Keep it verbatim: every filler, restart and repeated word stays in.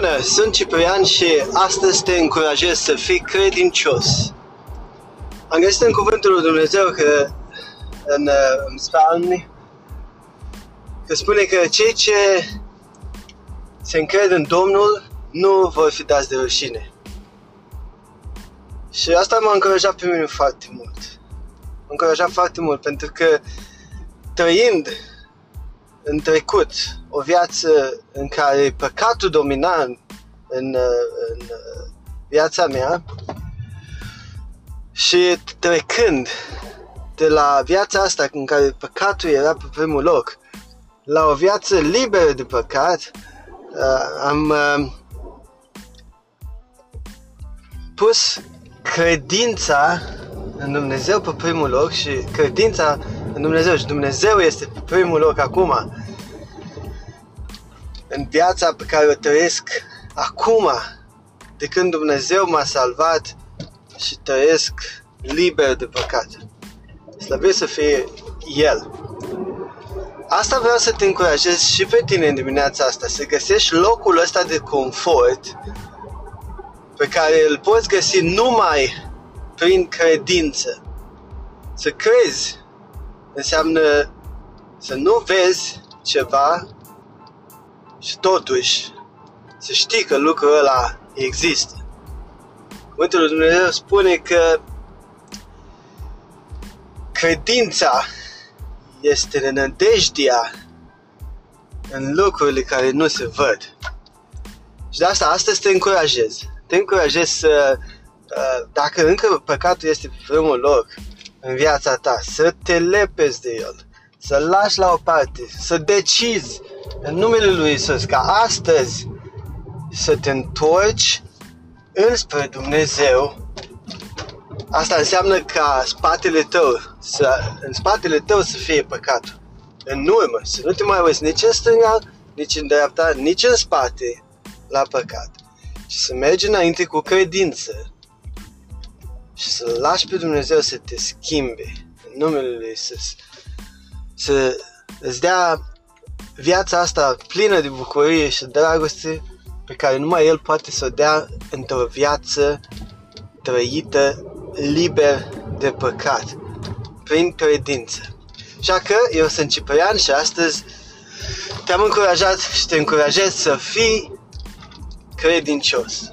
Bună, sunt Ciprian și astăzi te încurajez să fii credincios. Am găsit în Cuvântul lui Dumnezeu că în, în Psalmi că spune că cei ce se încred în Domnul nu vor fi dați de rușine. Și asta m-a încurajat pe mine foarte mult. M-a încurajat foarte mult pentru că trăind în trecut o viață în care păcatul domina în, în, în viața mea și trecând de la viața asta în care păcatul era pe primul loc la o viață liberă de păcat, am pus credința în Dumnezeu pe primul loc și credința în Dumnezeu și Dumnezeu este pe primul loc acum în viața pe care o trăiesc acum, de când Dumnezeu m-a salvat și trăiesc liber de păcat. Slăvit să fie El. Asta vreau să te încurajez și pe tine în dimineața asta, să găsești locul ăsta de confort pe care îl poți găsi numai prin credință. Să crezi înseamnă să nu vezi ceva și totuși să știi că lucrul ăla există. Cuvântul lui Dumnezeu spune că credința este nenădejdia în lucrurile care nu se văd. Și de asta astăzi te încurajez. Te încurajez să, dacă încă păcatul este pe primul loc în viața ta, să te lepezi de el, să-l lași la o parte, să decizi în numele lui Isus ca astăzi să te întorci înspre Dumnezeu. Asta înseamnă ca spatele tău să, în spatele tău să fie păcatul. În urmă, să nu te mai uiți nici în stânga, nici în dreapta, nici în spate la păcat. Și să mergi înainte cu credință și să lași pe Dumnezeu să te schimbe în numele lui Isus. Să îți dea viața asta plină de bucurie și dragoste pe care numai El poate să o dea într-o viață trăită liber de păcat, prin credință. Așa că eu sunt Ciprian și astăzi te-am încurajat și te încurajez să fii credincios.